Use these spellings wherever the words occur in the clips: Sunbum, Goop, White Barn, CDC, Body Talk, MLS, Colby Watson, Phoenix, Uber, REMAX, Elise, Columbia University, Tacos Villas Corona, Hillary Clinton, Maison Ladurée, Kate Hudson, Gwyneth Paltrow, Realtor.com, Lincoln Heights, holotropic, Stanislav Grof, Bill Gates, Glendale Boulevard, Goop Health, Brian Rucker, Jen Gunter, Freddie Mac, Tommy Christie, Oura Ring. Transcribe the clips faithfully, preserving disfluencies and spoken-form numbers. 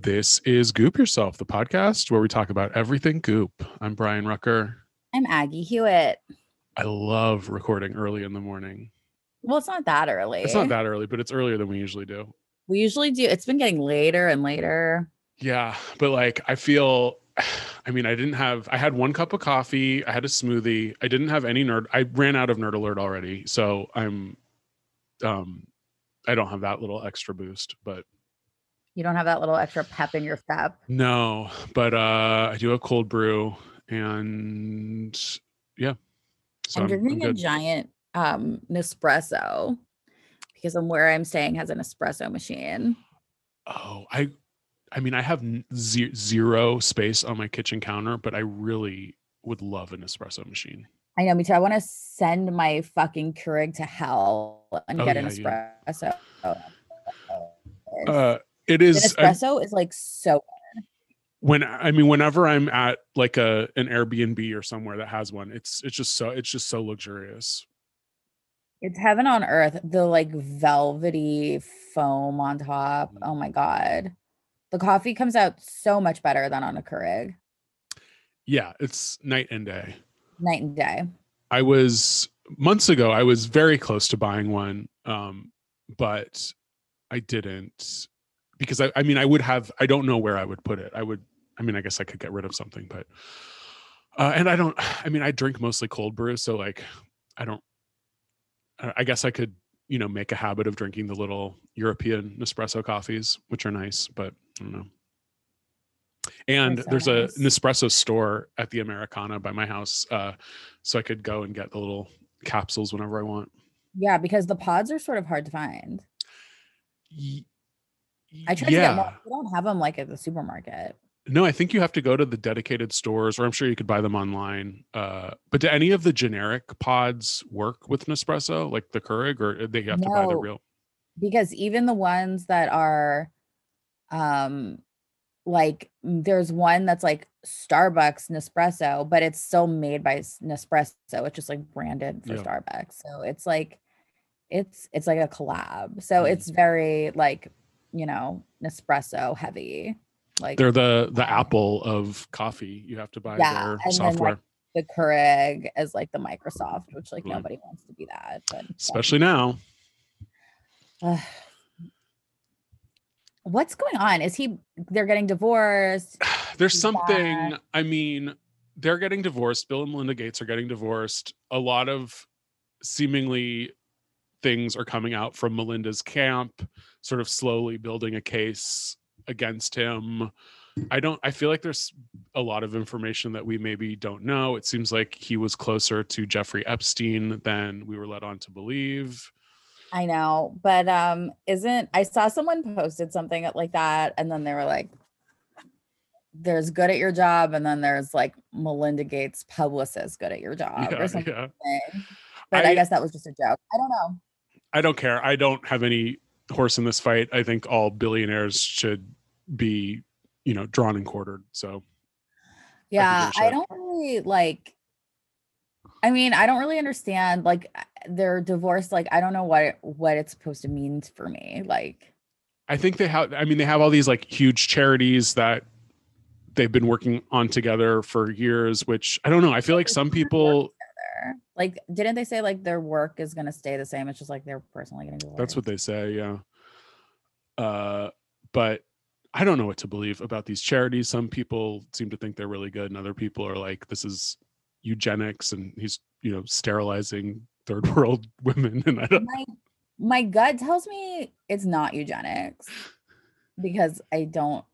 This is Goop Yourself, the podcast where we talk about everything Goop. I'm Brian Rucker. I'm Aggie Hewitt. I love recording early in the morning. Well, it's not that early. It's not that early, but it's earlier than we usually do. We usually do. It's been getting later and later. Yeah, but like I feel, I mean, I didn't have, I had one cup of coffee. I had a smoothie. I didn't have any nerd. I ran out of Nerd Alert already. So I'm, um, I don't have that little extra boost, but. You don't have that little extra pep in your step. No, but uh, I do have cold brew and yeah. So I'm drinking a giant um, Nespresso because I'm where I'm staying has an espresso machine. Oh, I I mean, I have ze- zero space on my kitchen counter, but I really would love an espresso machine. I know, me too. I want to send my fucking Keurig to hell and oh, get yeah, an espresso. Yeah. Oh. Uh, It is an espresso I, is like so good. When I mean, whenever I'm at like a an Airbnb or somewhere that has one, it's it's just so it's just so luxurious. It's heaven on earth. The like velvety foam on top. Oh my god, the coffee comes out so much better than on a Keurig. Yeah, it's night and day. Night and day. I was months ago. I was very close to buying one, um, but I didn't. Because I, I mean, I would have, I don't know where I would put it. I would, I mean, I guess I could get rid of something, but, uh, and I don't, I mean, I drink mostly cold brew. So like, I don't, I guess I could, you know, make a habit of drinking the little European Nespresso coffees, which are nice, but I don't know. And so there's nice. a Nespresso store at the Americana by my house. Uh, so I could go and get the little capsules whenever I want. Yeah. Because the pods are sort of hard to find. Ye- I tried yeah. to get more. We don't have them like at the supermarket. No, I think you have to go to the dedicated stores, or I'm sure you could buy them online. Uh, but do any of the generic pods work with Nespresso, like the Keurig, or they have no, to buy the real? Because even the ones that are, um, like there's one that's like Starbucks Nespresso, but it's still made by Nespresso. It's just like branded for yeah. Starbucks, so it's like, it's it's like a collab. So mm. it's very like. You know, Nespresso heavy. Like they're the the Apple of coffee. You have to buy yeah, their and software. Then, like, the Keurig is like the Microsoft, which like mm. nobody wants to be that. But, especially yeah. now. Uh, what's going on? Is he? They're getting divorced. There's He's something. Bad. I mean, they're getting divorced. Bill and Melinda Gates are getting divorced. A lot of seemingly. Things are coming out from Melinda's camp, sort of slowly building a case against him. I don't, I feel like there's a lot of information that we maybe don't know. It seems like he was closer to Jeffrey Epstein than we were led on to believe. I know, but um, isn't, I saw someone posted something like that and then they were like, there's good at your job. And then there's like Melinda Gates publicist good at your job yeah, or something. Yeah. But I, I guess that was just a joke. I don't know. I don't care. I don't have any horse in this fight. I think all billionaires should be, you know, drawn and quartered. So yeah, I, I don't really like, I mean, I don't really understand like their divorce. Like, I don't know what, what it's supposed to mean for me. Like, I think they have, I mean, they have all these like huge charities that they've been working on together for years, which I don't know. I feel like some people. Like, didn't they say like their work is going to stay the same? It's just like they're personally getting divorced. That's what they say. Yeah. Uh, but I don't know what to believe about these charities. Some people seem to think they're really good, and other people are like, this is eugenics and he's, you know, sterilizing third world women. And I don't my, my gut tells me it's not eugenics, because I don't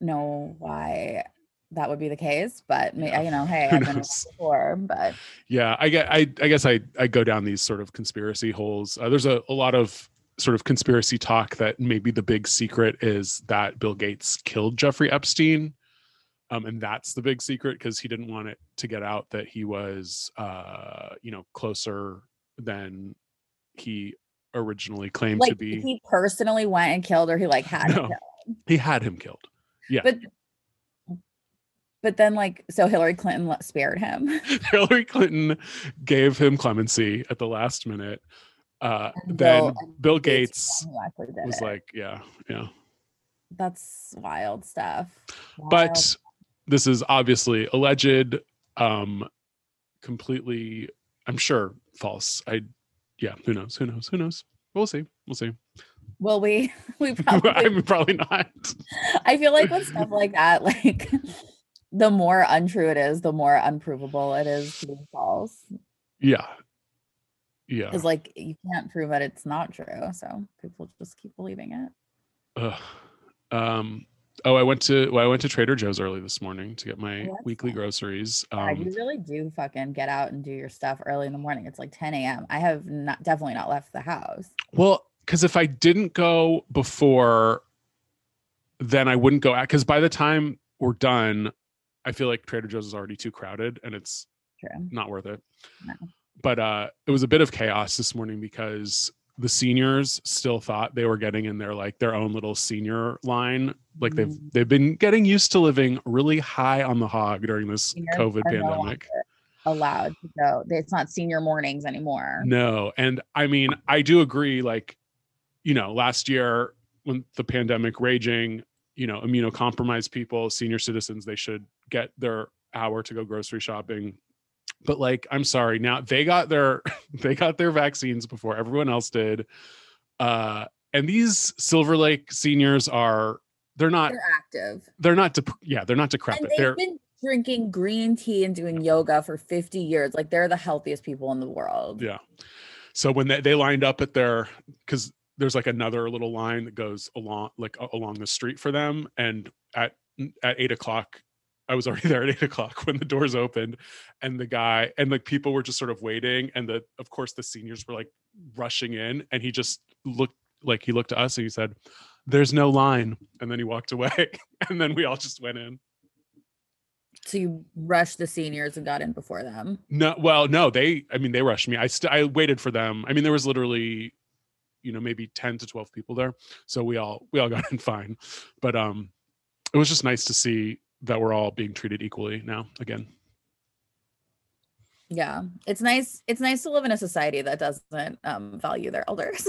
know why that would be the case, but yeah. you know, hey, I've been before, but yeah, I get, I, I guess I, I go down these sort of conspiracy holes. Uh, there's a, a lot of sort of conspiracy talk that maybe the big secret is that Bill Gates killed Jeffrey Epstein. Um, and that's the big secret, because he didn't want it to get out that he was, uh, you know, closer than he originally claimed like, to be. He personally went and killed, or he like had no, him killed. He had him killed. Yeah. But But then, like, so Hillary Clinton spared him. Hillary Clinton gave him clemency at the last minute. Uh, then Bill, Bill Gates, Gates was it. like, yeah, yeah. That's wild stuff. Wild. But this is obviously alleged, um, completely, I'm sure, false. I, yeah, who knows? Who knows? Who knows? We'll see. We'll see. Well, we, we probably, I'm probably not. I feel like with stuff like that, like, the more untrue it is, the more unprovable it is being false. Yeah. Yeah. Because, like, you can't prove that it's not true. So people just keep believing it. Ugh. Um, oh, I went to well, I went to Trader Joe's early this morning to get my oh, weekly nice. groceries. Um, yeah, you really do fucking get out and do your stuff early in the morning. It's like ten a.m. I have not definitely not left the house. Well, because if I didn't go before, then I wouldn't go out. Because by the time we're done, I feel like Trader Joe's is already too crowded and it's True. not worth it. No. But uh, it was a bit of chaos this morning because the seniors still thought they were getting in their like their own little senior line. Like mm. they've they've been getting used to living really high on the hog during this seniors COVID pandemic. No allowed to go. It's not senior mornings anymore. No. And I mean, I do agree, like, you know, last year when the pandemic raging, you know, immunocompromised people, senior citizens, they should get their hour to go grocery shopping. But like, I'm sorry, now they got their, they got their vaccines before everyone else did. Uh, and these Silver Lake seniors are, they're not they're active. They're not, de- yeah, they're not decrepit. And they've they're been drinking green tea and doing yoga for fifty years. Like they're the healthiest people in the world. Yeah. So when they, they lined up at their, cause there's like another little line that goes along, like along the street for them. And at, at eight o'clock, I was already there at eight o'clock when the doors opened, and the guy and like people were just sort of waiting. And the, of course the seniors were like rushing in, and he just looked like he looked at us and he said, "There's no line." And then he walked away and then we all just went in. So you rushed the seniors and got in before them? No. Well, no, they, I mean, they rushed me. I st- I waited for them. I mean, there was literally, you know, maybe ten to twelve people there. So we all, we all got in fine, but, um, it was just nice to see that we're all being treated equally now again. Yeah. It's nice. It's nice to live in a society that doesn't um, value their elders.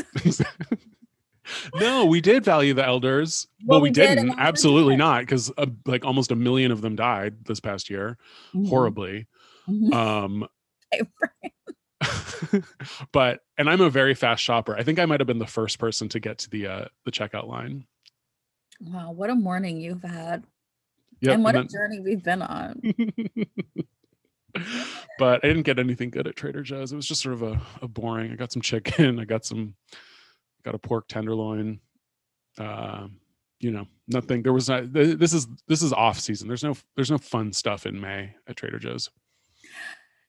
No, we did value the elders. Well, well we, we didn't. Did Absolutely not. Cause uh, like almost a million of them died this past year. Mm-hmm. Horribly. Mm-hmm. Um, but and I'm a very fast shopper. I think I might have been the first person to get to the uh the checkout line. Wow, what a morning you've had. Yep, and what and then... a journey we've been on. But I didn't get anything good at Trader Joe's. It was just sort of a, a boring. I got some chicken, I got some got a pork tenderloin. Uh, you know, nothing. There was not this is this is off season. There's no there's no fun stuff in May at Trader Joe's.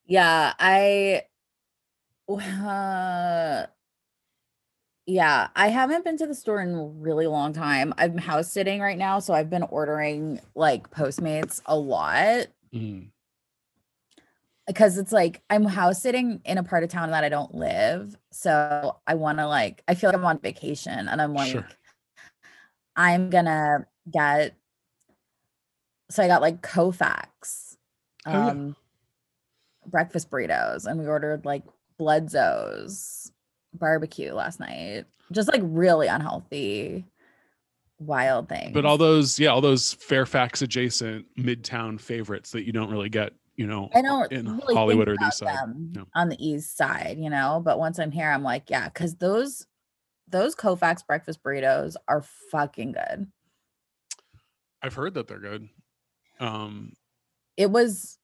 Yeah, I Uh, yeah, I haven't been to the store in a really long time. I'm house sitting right now, so I've been ordering like Postmates a lot mm. because it's like I'm house sitting in a part of town that I don't live. So I want to like, I feel like I'm on vacation, and I'm like, sure. I'm gonna get. So I got like Kofax, um, oh. breakfast burritos, and we ordered like Bledsoe's barbecue last night. Just like really unhealthy, wild things. But all those, yeah, all those Fairfax adjacent midtown favorites that you don't really get, you know, I don't in really Hollywood think about or East Side. Them no. On the East Side, you know. But once I'm here, I'm like, yeah, because those those Kofax breakfast burritos are fucking good. I've heard that they're good. Um, it was,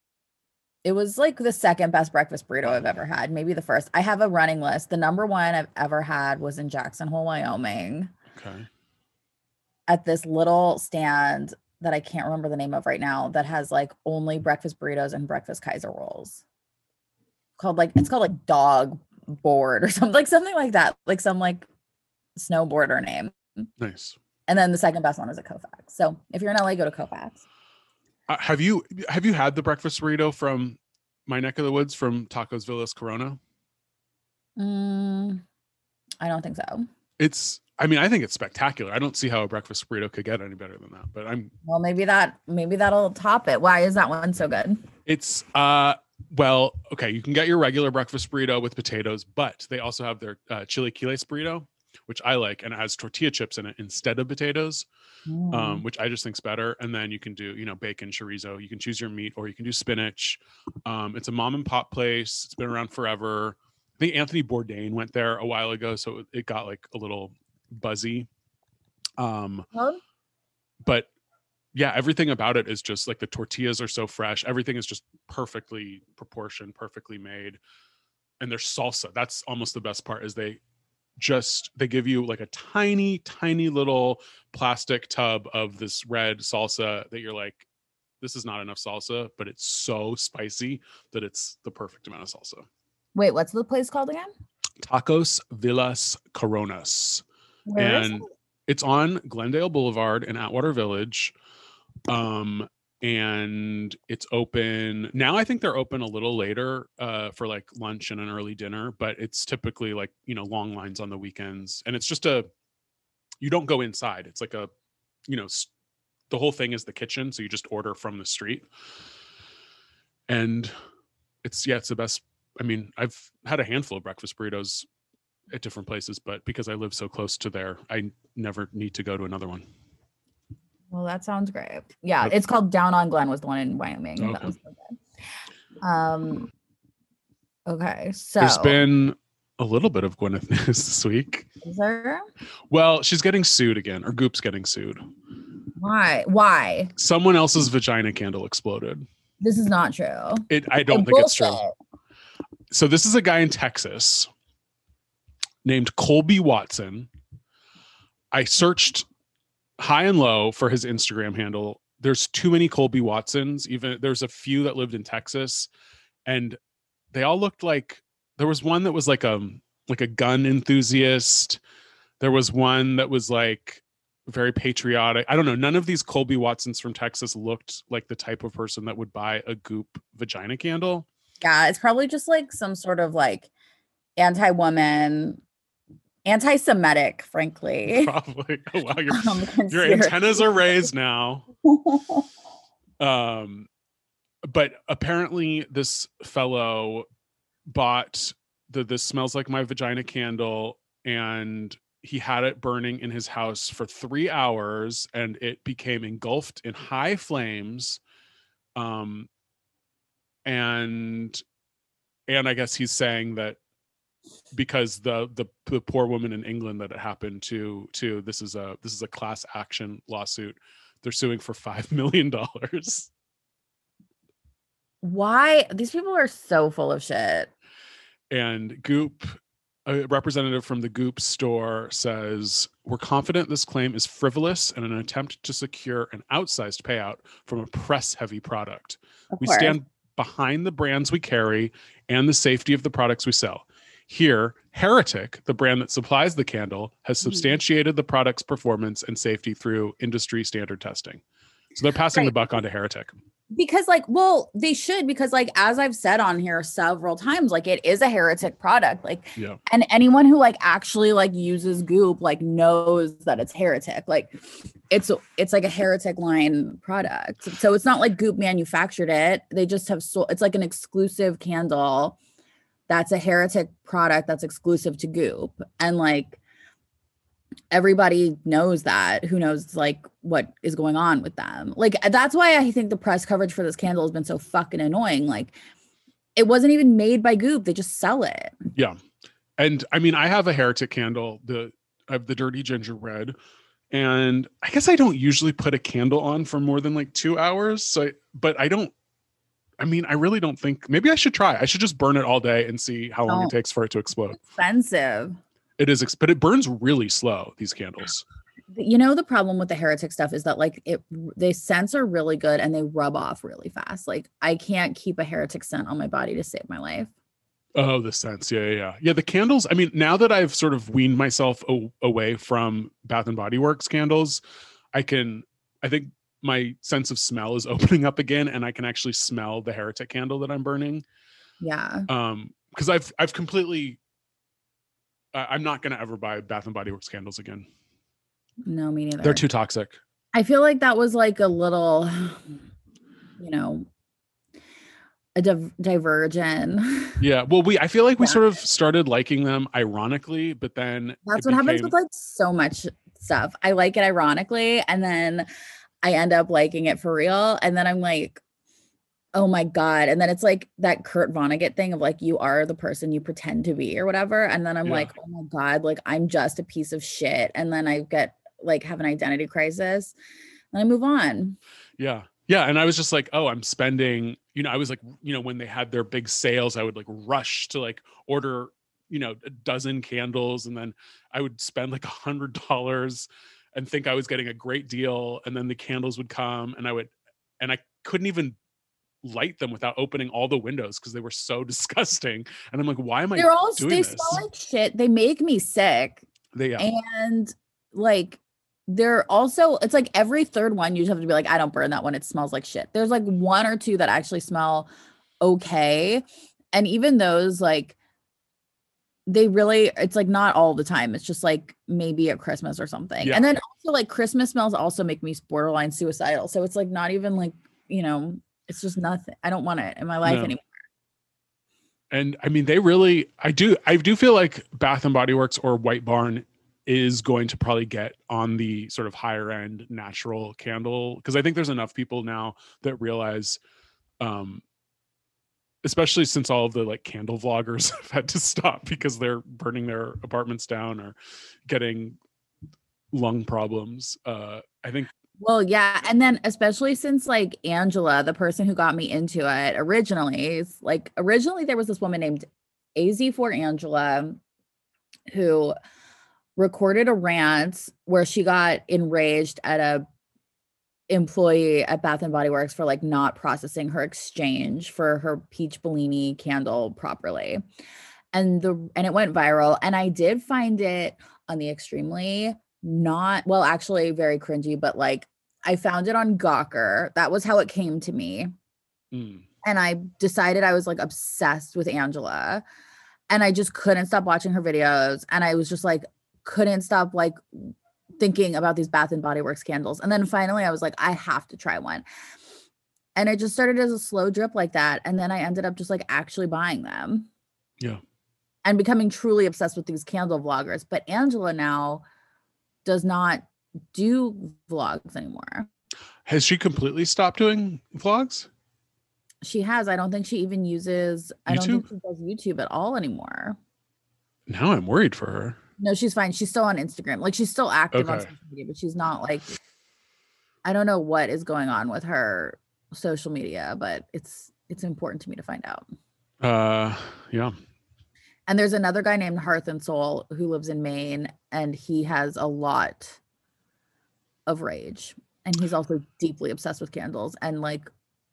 it was like the second best breakfast burrito I've ever had. Maybe the first. I have a running list. The number one I've ever had was in Jackson Hole, Wyoming. Okay. At this little stand that I can't remember the name of right now that has like only breakfast burritos and breakfast Kaiser rolls. Called like, it's called like Dog Board or something, like something like that. Like some like snowboarder name. Nice. And then the second best one is a Kofax. So if you're in L A, go to Kofax. Uh, have you have you had the breakfast burrito from my neck of the woods from Tacos Villas Corona? Mm, I don't think so. It's, I mean, I think it's spectacular. I don't see how a breakfast burrito could get any better than that. But I'm well, maybe that maybe that'll top it. Why is that one so good? It's uh, well, okay. You can get your regular breakfast burrito with potatoes, but they also have their uh, chilaquiles burrito, which I like, and it has tortilla chips in it instead of potatoes, mm. um, which I just think's better. And then you can do, you know, bacon, chorizo, you can choose your meat, or you can do spinach. Um, it's a mom and pop place. It's been around forever. I think Anthony Bourdain went there a while ago, so it got like a little buzzy. Um, huh? But yeah, everything about it is just like the tortillas are so fresh. Everything is just perfectly proportioned, perfectly made. And their salsa, that's almost the best part, is they just they give you like a tiny tiny little plastic tub of this red salsa that you're like, this is not enough salsa, but it's so spicy that it's the perfect amount of salsa. Wait, what's the place called again? Tacos Villas Coronas. Where and is it? It's on Glendale Boulevard in Atwater Village, um and it's open now. I think they're open a little later uh for like lunch and an early dinner, but it's typically like, you know, long lines on the weekends. And it's just a, you don't go inside, it's like a, you know, st- the whole thing is the kitchen, so you just order from the street. And it's, yeah, it's the best. I mean, I've had a handful of breakfast burritos at different places, but because I live so close to there, I never need to go to another one. Well, that sounds great. Yeah, it's called Down on Glen, was the one in Wyoming. Okay. That was so good. Um, okay, so there's been a little bit of Gwyneth news this week. Is there? Well, she's getting sued again, or Goop's getting sued. Why? Why? Someone else's vagina candle exploded. This is not true. It. I don't it's think bullshit. It's true. So this is a guy in Texas named Colby Watson. I searched high and low for his Instagram handle. There's too many Colby Watsons. Even there's a few that lived in Texas, and they all looked like, there was one that was like a, like a gun enthusiast. There was one that was like very patriotic. I don't know. None of these Colby Watsons from Texas looked like the type of person that would buy a Goop vagina candle. Yeah. It's probably just like some sort of like anti-woman, anti-Semitic, frankly. Probably. Oh, wow, your, um, your antennas are raised now. um, but apparently this fellow bought the "This Smells Like My Vagina" candle, and he had it burning in his house for three hours, and it became engulfed in high flames. Um, and and I guess he's saying that, because the, the the poor woman in England that it happened to to this is a this is a class action lawsuit. They're suing for five million dollars. Why? These people are so full of shit. And Goop, a representative from the Goop store, says, "We're confident this claim is frivolous and an attempt to secure an outsized payout from a press-heavy product. Of we course. Stand behind the brands we carry and the safety of the products we sell. Here, Heretic, the brand that supplies the candle, has substantiated the product's performance and safety through industry standard testing." So they're passing right. the buck on to Heretic. Because like, well, they should, because like, as I've said on here several times, like it is a Heretic product. Like, yeah. And anyone who like actually like uses Goop, like knows that it's Heretic. Like it's, it's like a Heretic line product. So it's not like Goop manufactured it. They just have, so it's like an exclusive candle. That's a Heretic product that's exclusive to Goop. And like everybody knows that, who knows like what is going on with them. Like that's why I think the press coverage for this candle has been so fucking annoying. Like it wasn't even made by Goop. They just sell it. Yeah. And I mean, I have a Heretic candle, the, I have the Dirty Ginger Red. And I guess I don't usually put a candle on for more than like two hours. So, I, but I don't, I mean, I really don't think, maybe I should try. I should just burn it all day and see how long oh, it takes for it to explode. It's expensive. It is, but it burns really slow, these candles. You know, the problem with the Heretic stuff is that like it, they scents are really good and they rub off really fast. Like I can't keep a Heretic scent on my body to save my life. Oh, the scents. Yeah, yeah, yeah. Yeah, the candles. I mean, now that I've sort of weaned myself a- away from Bath and Body Works candles, I can, I think my sense of smell is opening up again and I can actually smell the Heretic candle that I'm burning. Yeah. Um, because I've, I've completely, uh, I'm not going to ever buy Bath and Body Works candles again. No, me neither. They're too toxic. I feel like that was like a little, you know, a div- divergent. Yeah. Well, we, I feel like we yeah. sort of started liking them ironically, but then that's what became... happens with like so much stuff. I like it ironically, and then I end up liking it for real. And then I'm like, oh my God. And then it's like that Kurt Vonnegut thing of like, you are the person you pretend to be or whatever. And then I'm yeah. like, oh my God, like I'm just a piece of shit. And then I get like, have an identity crisis and I move on. Yeah. Yeah. And I was just like, oh, I'm spending, you know, I was like, you know, when they had their big sales, I would like rush to like order, you know, a dozen candles. And then I would spend like a hundred dollars and think I was getting a great deal. And then the candles would come and I would, and I couldn't even light them without opening all the windows because they were so disgusting. And I'm like, why am I They're all, doing they this? They smell like shit. They make me sick. They yeah. And like, they're also, it's like every third one, you just have to be like, I don't burn that one. It smells like shit. There's like one or two that actually smell okay. And even those, like, they really, it's like not all the time. It's just like maybe at Christmas or something. Yeah. And then also like Christmas smells also make me borderline suicidal. So it's like not even like, you know, it's just nothing. I don't want it in my life no. anymore. And I mean, they really, I do, I do feel like Bath and Body Works or White Barn is going to probably get on the sort of higher end natural candle. Because I think there's enough people now that realize, um, especially since all of the like candle vloggers have had to stop because they're burning their apartments down or getting lung problems. Uh, I think. Well, yeah. And then especially since like Angela, the person who got me into it originally, is like originally there was this woman named A Z four Angela who recorded a rant where she got enraged at a employee at Bath and Body Works for like not processing her exchange for her peach Bellini candle properly. And the and it went viral. And I did find it on the extremely not, well, actually very cringy, but like I found it on Gawker. That was how it came to me. Mm. And I decided I was like obsessed with Angela. And I just couldn't stop watching her videos. And I was just like, couldn't stop like thinking about these Bath and Body Works candles. And then finally I was like, I have to try one. And it just started as a slow drip like that. And then I ended up just like actually buying them. Yeah. And becoming truly obsessed with these candle vloggers. But Angela now does not do vlogs anymore. Has she completely stopped doing vlogs? She has. I don't think she even uses, YouTube? I don't think she does YouTube at all anymore. Now I'm worried for her. No, she's fine. She's still on Instagram. Like she's still active okay. on social media, but she's not like, I don't know what is going on with her social media, but it's, it's important to me to find out. Uh, yeah. And there's another guy named Hearth and Soul who lives in Maine and he has a lot of rage and he's also deeply obsessed with candles and like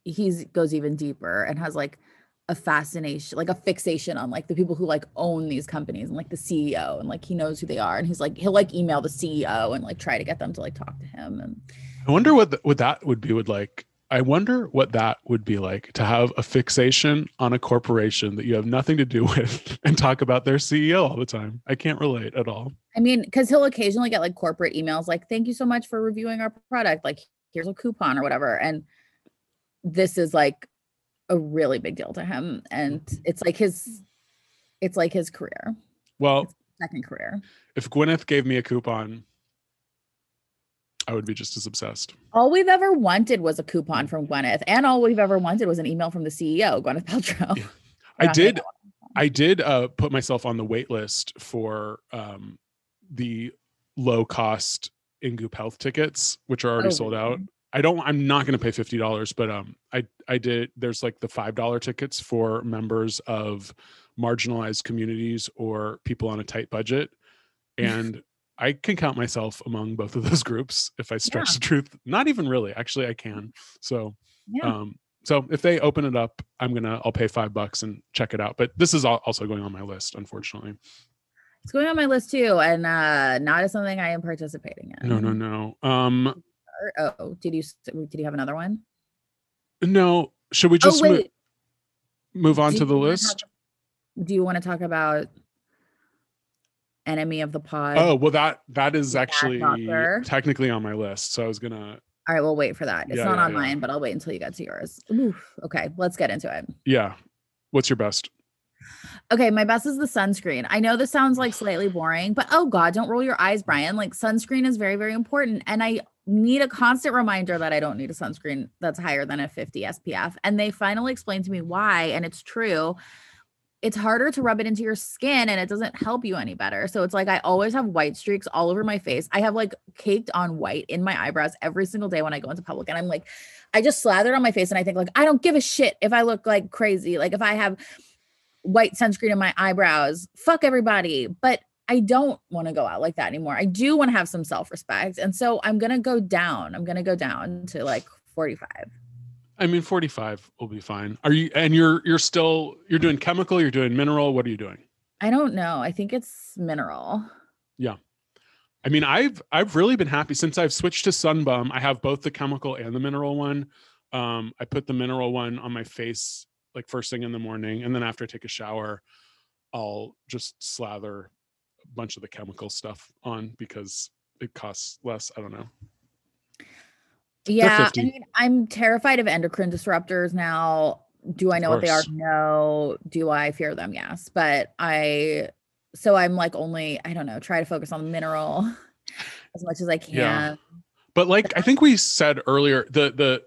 he goes even deeper and has like a fascination, like a fixation on like the people who like own these companies and like the C E O and like he knows who they are and he's like he'll like email the C E O and like try to get them to like talk to him. And I wonder what the, what that would be would like I wonder what that would be like to have a fixation on a corporation that you have nothing to do with and talk about their C E O all the time. I can't relate at all. I mean, because he'll occasionally get like corporate emails like thank you so much for reviewing our product, like here's a coupon or whatever, and this is like a really big deal to him. And it's like his, it's like his career. Well, his second career. If Gwyneth gave me a coupon, I would be just as obsessed. All we've ever wanted was a coupon from Gwyneth. And all we've ever wanted was an email from the C E O, Gwyneth Paltrow. Yeah. I did. I did uh, put myself on the wait list for um, the low cost in Goop Health tickets, which are already oh, sold out. I don't, I'm not going to pay fifty dollars, but um, I, I did, there's like the five dollar tickets for members of marginalized communities or people on a tight budget. And I can count myself among both of those groups if I stretch yeah. the truth. Not even really, actually I can. So, yeah. um, so if they open it up, I'm going to, I'll pay five bucks and check it out. But this is also going on my list, unfortunately. It's going on my list too. And, uh, not as something I am participating in. No, no, no. Um, oh, did you, did you have another one? No. Should we just oh, mo- move on do to the list? Talk, do you want to talk about enemy of the pod? Oh, well, that, that is actually technically on my list. So I was going to, all right, we'll wait for that. It's yeah, not yeah, on mine, yeah. but I'll wait until you get to yours. Oof. Okay, let's get into it. Yeah. What's your best? Okay, my best is the sunscreen. I know this sounds like slightly boring, but oh God, don't roll your eyes, Brian. Like sunscreen is very, very important. And I need a constant reminder that I don't need a sunscreen that's higher than a fifty S P F. And they finally explained to me why, and it's true. It's harder to rub it into your skin and it doesn't help you any better. So it's like, I always have white streaks all over my face. I have like caked on white in my eyebrows every single day when I go into public. And I'm like, I just slather it on my face and I think like, I don't give a shit if I look like crazy. Like if I have white sunscreen in my eyebrows, fuck everybody. But I don't want to go out like that anymore. I do want to have some self-respect. And so I'm going to go down. I'm going to go down to like forty-five. I mean, forty-five will be fine. Are you, and you're, you're still, you're doing chemical, you're doing mineral. What are you doing? I don't know. I think it's mineral. Yeah. I mean, I've, I've really been happy since I've switched to Sunbum. I have both the chemical and the mineral one. Um, I put the mineral one on my face like first thing in the morning. And then after I take a shower, I'll just slather a bunch of the chemical stuff on because it costs less. I don't know. Yeah, I mean, I'm terrified of endocrine disruptors now. Do I know what they are? No. Do I fear them? Yes. But I, so I'm like only, I don't know, try to focus on the mineral as much as I can. Yeah. But like, I think we said earlier, the, the,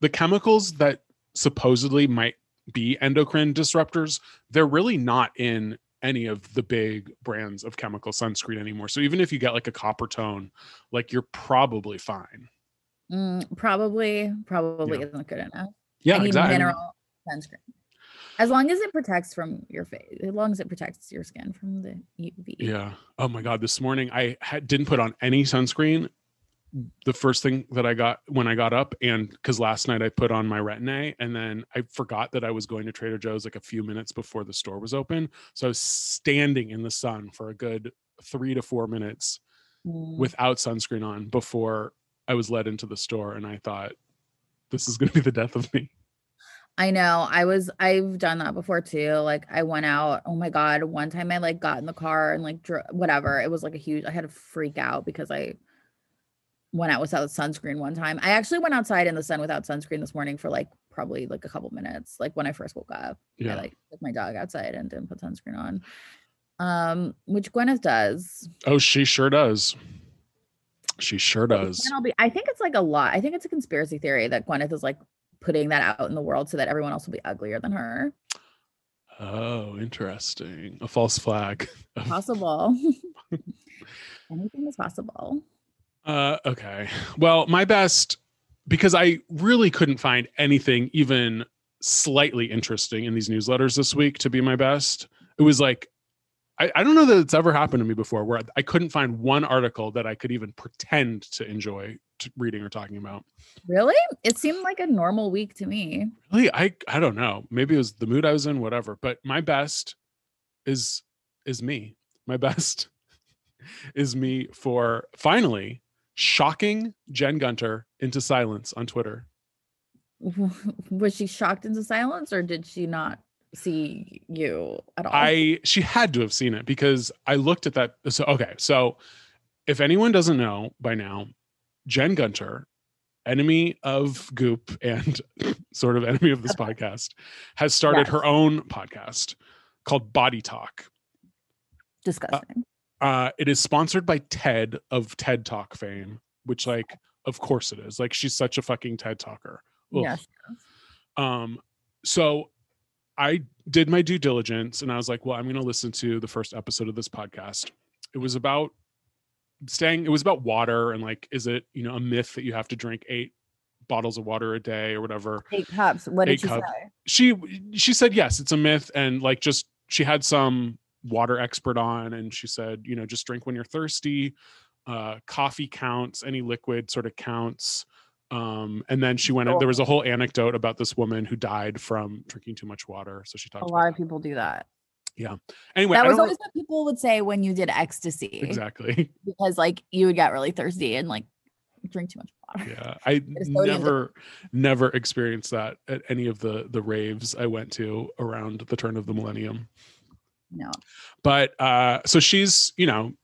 the chemicals that supposedly might be endocrine disruptors, they're really not in any of the big brands of chemical sunscreen anymore. So even if you get like a copper tone, like you're probably fine. Mm, probably, probably yeah. isn't good enough. Yeah, I need exactly. mineral sunscreen. As long as it protects from your face, as long as it protects your skin from the U V. Yeah. Oh my God. This morning I had, didn't put on any sunscreen. The first thing that I got when I got up, and because last night I put on my Retin-A, and then I forgot that I was going to Trader Joe's like a few minutes before the store was open. So I was standing in the sun for a good three to four minutes mm. without sunscreen on before I was led into the store, and I thought, this is going to be the death of me. I know. I was, I've done that before too. Like I went out, oh my God. One time I like got in the car and like, dro- whatever. It was like a huge, I had to freak out because I went out without sunscreen one time. I actually went outside in the sun without sunscreen this morning for like, probably like a couple minutes. Like when I first woke up, yeah. I like took my dog outside and didn't put sunscreen on, um, which Gwyneth does. Oh, she sure does. She sure does. Be, I think it's like a lot. I think it's a conspiracy theory that Gwyneth is like putting that out in the world so that everyone else will be uglier than her. Oh, interesting. A false flag. Possible. Anything is possible. Uh, okay. Well, my best, because I really couldn't find anything even slightly interesting in these newsletters this week to be my best. It was like, I, I don't know that it's ever happened to me before where I couldn't find one article that I could even pretend to enjoy to reading or talking about. Really? It seemed like a normal week to me. Really? I, I don't know. Maybe it was the mood I was in, whatever. But my best is, is me. My best is me for finally shocking Jen Gunter into silence on Twitter. Was she shocked into silence or did she not see you at all? I she had to have seen it because I looked at that. So okay, so if anyone doesn't know by now, Jen Gunter, enemy of Goop and sort of enemy of this okay. podcast, has started yes. her own podcast called Body Talk. Disgusting. Uh, uh, it is sponsored by TED of TED Talk fame, which like of course it is. Like she's such a fucking TED talker. Ugh. Yes. Um. So. I did my due diligence and I was like, well, I'm going to listen to the first episode of this podcast. It was about staying, it was about water and like, is it, you know, a myth that you have to drink eight bottles of water a day or whatever? Eight cups. What did she say? She, she said, yes, it's a myth. And like, just, she had some water expert on and she said, you know, just drink when you're thirsty. Uh, coffee counts, any liquid sort of counts. Um, and then she went, cool. There was a whole anecdote about this woman who died from drinking too much water. So she talked a about lot of that. People do that. Yeah. Anyway, that was always re- what people would say when you did ecstasy. Exactly. Because like you would get really thirsty and like drink too much water. Yeah. I never, never experienced that at any of the, the raves I went to around the turn of the millennium. No. But, uh, so she's, you know,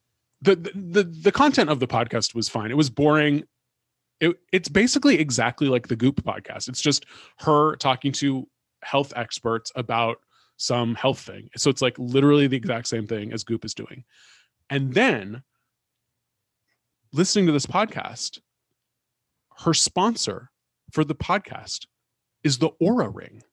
the, the, the content of the podcast was fine. It was boring. It, it's basically exactly like the Goop podcast. It's just her talking to health experts about some health thing. So it's like literally the exact same thing as Goop is doing. And then listening to this podcast, her sponsor for the podcast is the Oura Ring.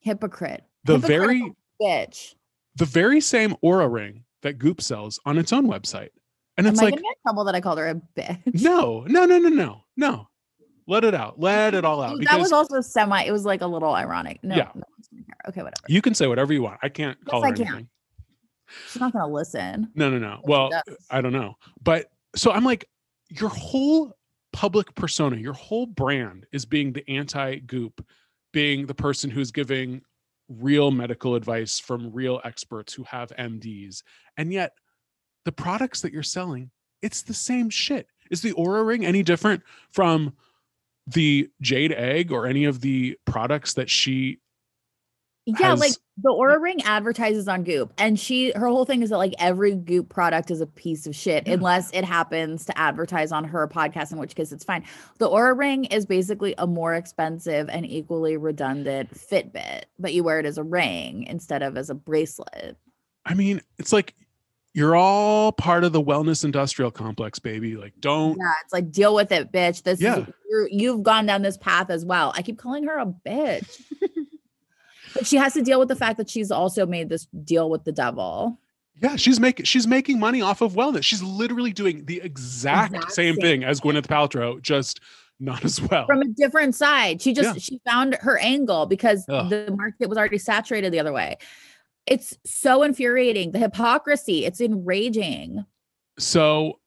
Hypocrite. The very bitch. The very same Oura Ring that Goop sells on its own website. And it's Am I like gonna get in trouble that I called her a bitch? No, no, no, no, no, no. Let it out. Let it all out. That because, was also semi. It was like a little ironic. No, yeah. No okay, whatever. You can say whatever you want. I can't yes, call her I anything. Can. She's not gonna listen. No, no, no. Well, I don't know. But so I'm like, your whole public persona, your whole brand is being the anti-Goop, being the person who's giving real medical advice from real experts who have M Ds, and yet. The products that you're selling, it's the same shit. Is the Oura Ring any different from the Jade Egg or any of the products that she Yeah, has? Like the Oura Ring advertises on Goop. And she her whole thing is that like every Goop product is a piece of shit, yeah. Unless it happens to advertise on her podcast, in which case it's fine. The Oura Ring is basically a more expensive and equally redundant Fitbit, but you wear it as a ring instead of as a bracelet. I mean, it's like you're all part of the wellness industrial complex, baby. Like, don't. Yeah, it's like, deal with it, bitch. This yeah. is, you're, you've gone down this path as well. I keep calling her a bitch. But she has to deal with the fact that she's also made this deal with the devil. Yeah, she's making she's making money off of wellness. She's literally doing the exact, exact same, same thing, thing as Gwyneth Paltrow, just not as well. From a different side. She just, yeah. she found her angle because Ugh. the market was already saturated the other way. It's so infuriating. The hypocrisy, it's enraging. So,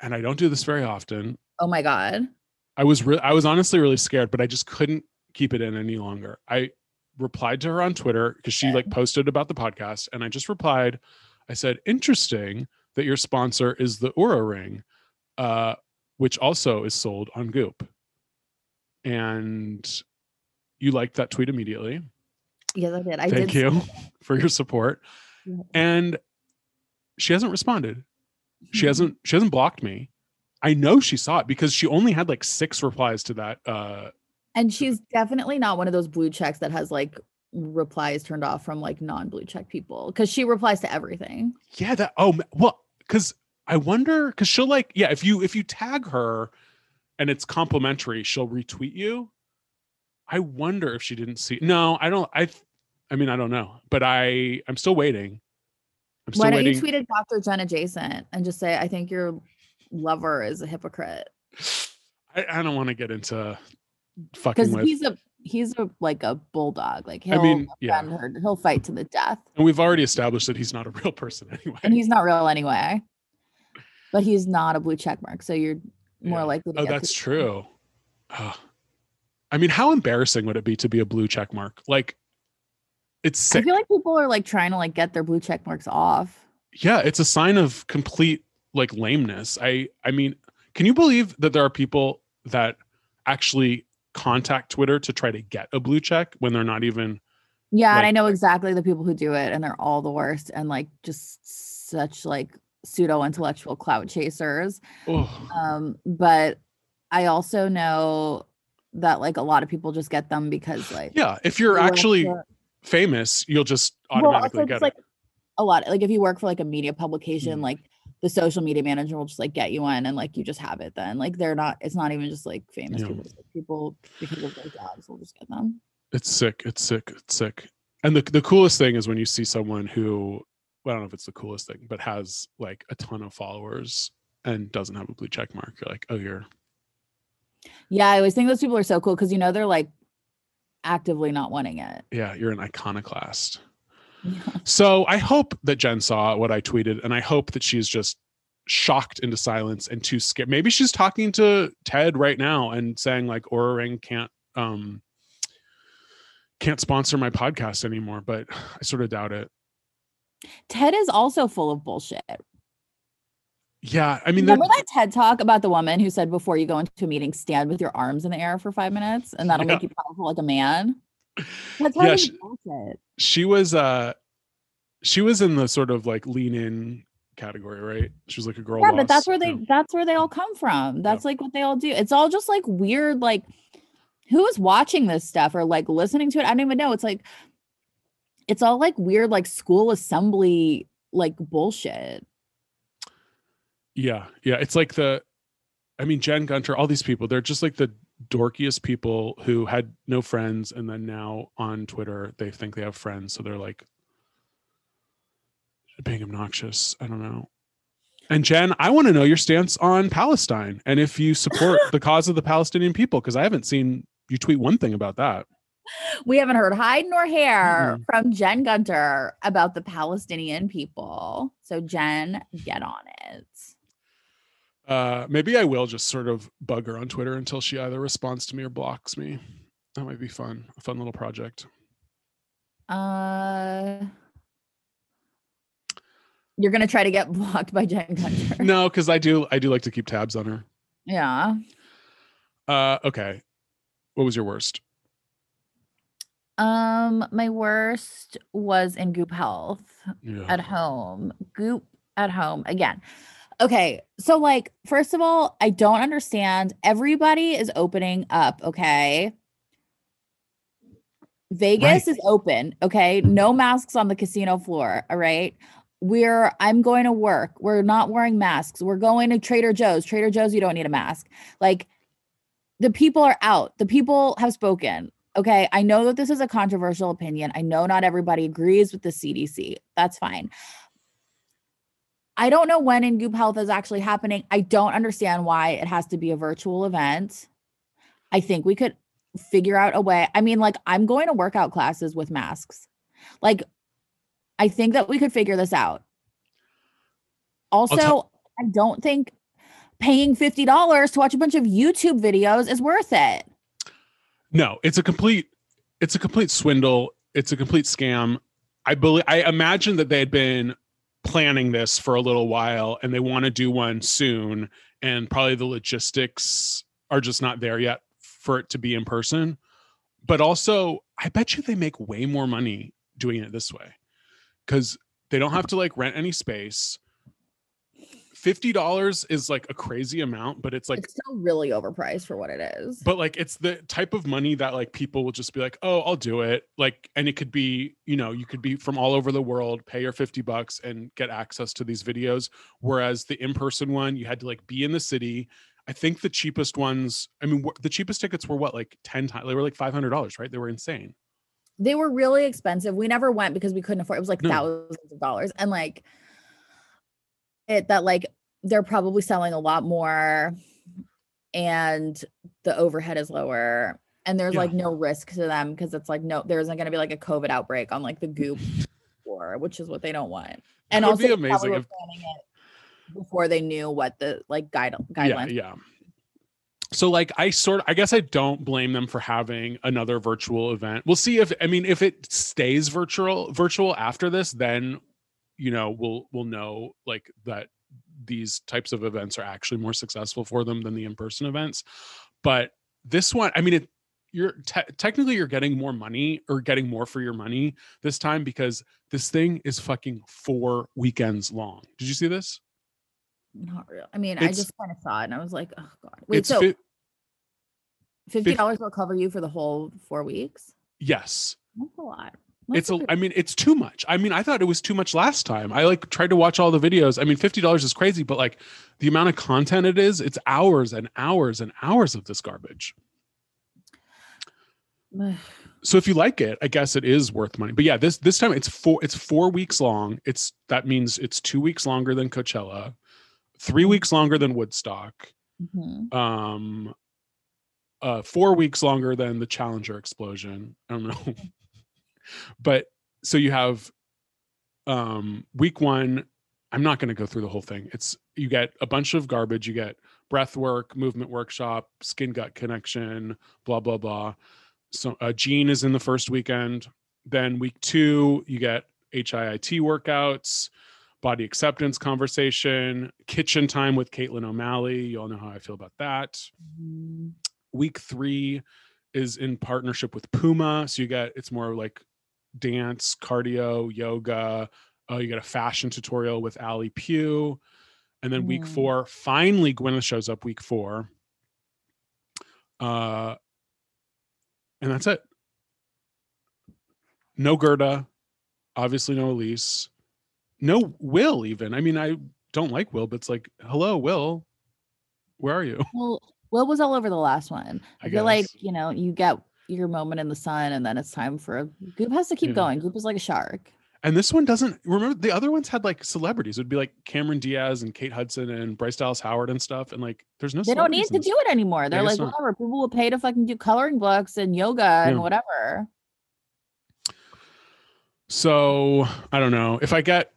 and I don't do this very often. Oh my God. I was re- I was honestly really scared, but I just couldn't keep it in any longer. I replied to her on Twitter because she okay. like posted about the podcast. And I just replied. I said, interesting that your sponsor is the Oura Ring, uh, which also is sold on Goop. And you liked that tweet immediately. Yes, I did. I Thank did you for your support. And she hasn't responded. She hasn't, she hasn't blocked me. I know she saw it because she only had like six replies to that. Uh, and she's definitely not one of those blue checks that has like replies turned off from like non-blue check people. Cause she replies to everything. Yeah. That, oh, well, cause I wonder, cause she'll like, yeah, if you, if you tag her and it's complimentary, she'll retweet you. I wonder if she didn't see. No, I don't. I, I mean, I don't know. But I, I'm still waiting. I'm still Why don't waiting. You tweet at Doctor Jen adjacent and just say, "I think your lover is a hypocrite." I, I don't want to get into fucking with. Because he's a he's a like a bulldog. Like he'll I mean, yeah. her, he'll fight to the death. And we've already established that he's not a real person anyway. And he's not real anyway. But he's not a blue check mark, so you're more yeah. likely. to Oh, get that's true. Oh. I mean, how embarrassing would it be to be a blue check mark? Like, it's sick. I feel like people are like trying to like get their blue check marks off. Yeah, it's a sign of complete like lameness. I I mean, can you believe that there are people that actually contact Twitter to try to get a blue check when they're not even? Yeah, like, and I know exactly the people who do it, and they're all the worst, and like just such like pseudo intellectual clout chasers. Oh. Um, but I also know. That like a lot of people just get them because like yeah if you're actually for, famous you'll just automatically well, get like it. A lot like if you work for like a media publication mm. like the social media manager will just like get you one and like you just have it then like they're not it's not even just like famous yeah. people it's, like, people because of their jobs will just get them. It's sick. It's sick. It's sick. And the the coolest thing is when you see someone who well, I don't know if it's the coolest thing but has like a ton of followers and doesn't have a blue check mark, you're like, oh, you're. Yeah, I always think those people are so cool because, you know, they're like actively not wanting it. Yeah, you're an iconoclast. Yeah. So I hope that Jen saw what I tweeted, and I hope that she's just shocked into silence and too scared. Maybe she's talking to TED right now and saying like, Oura Ring can't um can't sponsor my podcast anymore, but I sort of doubt it. TED is also full of bullshit. Yeah, I mean, remember that TED talk about the woman who said, before you go into a meeting, stand with your arms in the air for five minutes, and that'll yeah. make you powerful like a man. That's yeah, she, bullshit. she was, uh, she was in the sort of like lean in category, right? She was like a girl. Yeah, boss, but that's where they, know. that's where they all come from. That's yeah. like what they all do. It's all just like weird. Like, who is watching this stuff or like listening to it? I don't even know. It's like, it's all like weird, like school assembly, like bullshit. Yeah. Yeah. It's like the, I mean, Jen Gunter, all these people, they're just like the dorkiest people who had no friends. And then now on Twitter, they think they have friends. So they're like being obnoxious. I don't know. And Jen, I want to know your stance on Palestine and if you support the cause of the Palestinian people, because I haven't seen you tweet one thing about that. We haven't heard hide nor hair mm-hmm. from Jen Gunter about the Palestinian people. So Jen, get on it. Uh, maybe I will just sort of bug her on Twitter until she either responds to me or blocks me. That might be fun. A fun little project. Uh, you're going to try to get blocked by Jen Gunter. No, because I do. I do like to keep tabs on her. Yeah. Uh, okay. What was your worst? Um, my worst was in Goop Health yeah. at home. Goop at home again. Okay, so like, first of all, I don't understand. Everybody is opening up, okay? Vegas right. is open, okay? No masks on the casino floor, all right? We're, I'm going to work. We're not wearing masks. We're going to Trader Joe's. Trader Joe's, you don't need a mask. Like, the people are out. The people have spoken, okay? I know that this is a controversial opinion. I know not everybody agrees with the C D C. That's fine. I don't know when in Goop Health is actually happening. I don't understand why it has to be a virtual event. I think we could figure out a way. I mean, like, I'm going to workout classes with masks. Like, I think that we could figure this out. Also, t- I don't think paying fifty dollars to watch a bunch of YouTube videos is worth it. No, it's a complete, it's a complete swindle. It's a complete scam. I believe, I imagine that they had been planning this for a little while and they want to do one soon, and probably the logistics are just not there yet for it to be in person. But also, I bet you they make way more money doing it this way because they don't have to like rent any space. fifty dollars is like a crazy amount, but it's like, it's still really overpriced for what it is. But like, it's the type of money that like people will just be like, oh, I'll do it. Like, and it could be, you know, you could be from all over the world, pay your fifty bucks and get access to these videos. Whereas the in-person one, you had to like be in the city. I think the cheapest ones, I mean, wh- the cheapest tickets were what, like ten times, they were like five hundred dollars, right? They were insane. They were really expensive. We never went because we couldn't afford it. It was like no. thousands of dollars. And like, it that like they're probably selling a lot more and the overhead is lower and there's yeah. like no risk to them because it's like no there isn't going to be like a COVID outbreak on like the Goop floor, which is what they don't want. And also be amazing if... planning it before they knew what the like guide guidelines yeah, yeah. So like I sort of, I guess I don't blame them for having another virtual event. We'll see if I mean if it stays virtual virtual after this, then you know, we'll, we'll know like that these types of events are actually more successful for them than the in-person events. But this one, I mean, it, you're te- technically you're getting more money or getting more for your money this time because this thing is fucking four weekends long. Did you see this? Not real. I mean, it's, I just kind of saw it and I was like, oh God, wait, so fi- fifty dollars will cover you for the whole four weeks? Yes. That's a lot. It's a, I mean, it's too much. I mean, I thought it was too much last time. I like tried to watch all the videos. I mean, fifty dollars is crazy, but like the amount of content it is, it's hours and hours and hours of this garbage. So if you like it, I guess it is worth money. But yeah, this, this time it's four, it's four weeks long. It's, that means it's two weeks longer than Coachella. three weeks longer than Woodstock, mm-hmm. um, uh, four weeks longer than the Challenger explosion. I don't know. But so you have um, week one. I'm not going to go through the whole thing. It's, you get a bunch of garbage. You get breath work, movement workshop, skin gut connection, blah, blah, blah. So uh, Gene is in the first weekend. Then week two, you get H I I T workouts, body acceptance conversation, kitchen time with Caitlin O'Malley. You all know how I feel about that. Mm-hmm. Week three is in partnership with Puma. So you get, it's more like dance, cardio, yoga. Oh, you get a fashion tutorial with Allie Pugh. And then mm-hmm. week four, finally Gwyneth shows up week four. Uh, and that's it. No Gerda, obviously no Elise, no Will even. I mean, I don't like Will, but it's like, hello, Will, where are you? Well, Will was all over the last one. I, I feel guess. like, you know, you get your moment in the sun and then it's time for a Goop has to keep yeah. going. Goop is like a shark. And this one doesn't, remember the other ones had like celebrities. It would be like Cameron Diaz and Kate Hudson and Bryce Dallas Howard and stuff. And like, there's no, they don't need to do it anymore. They're like, whatever, people will pay to fucking do coloring books and yoga yeah. and whatever. So I don't know if I get,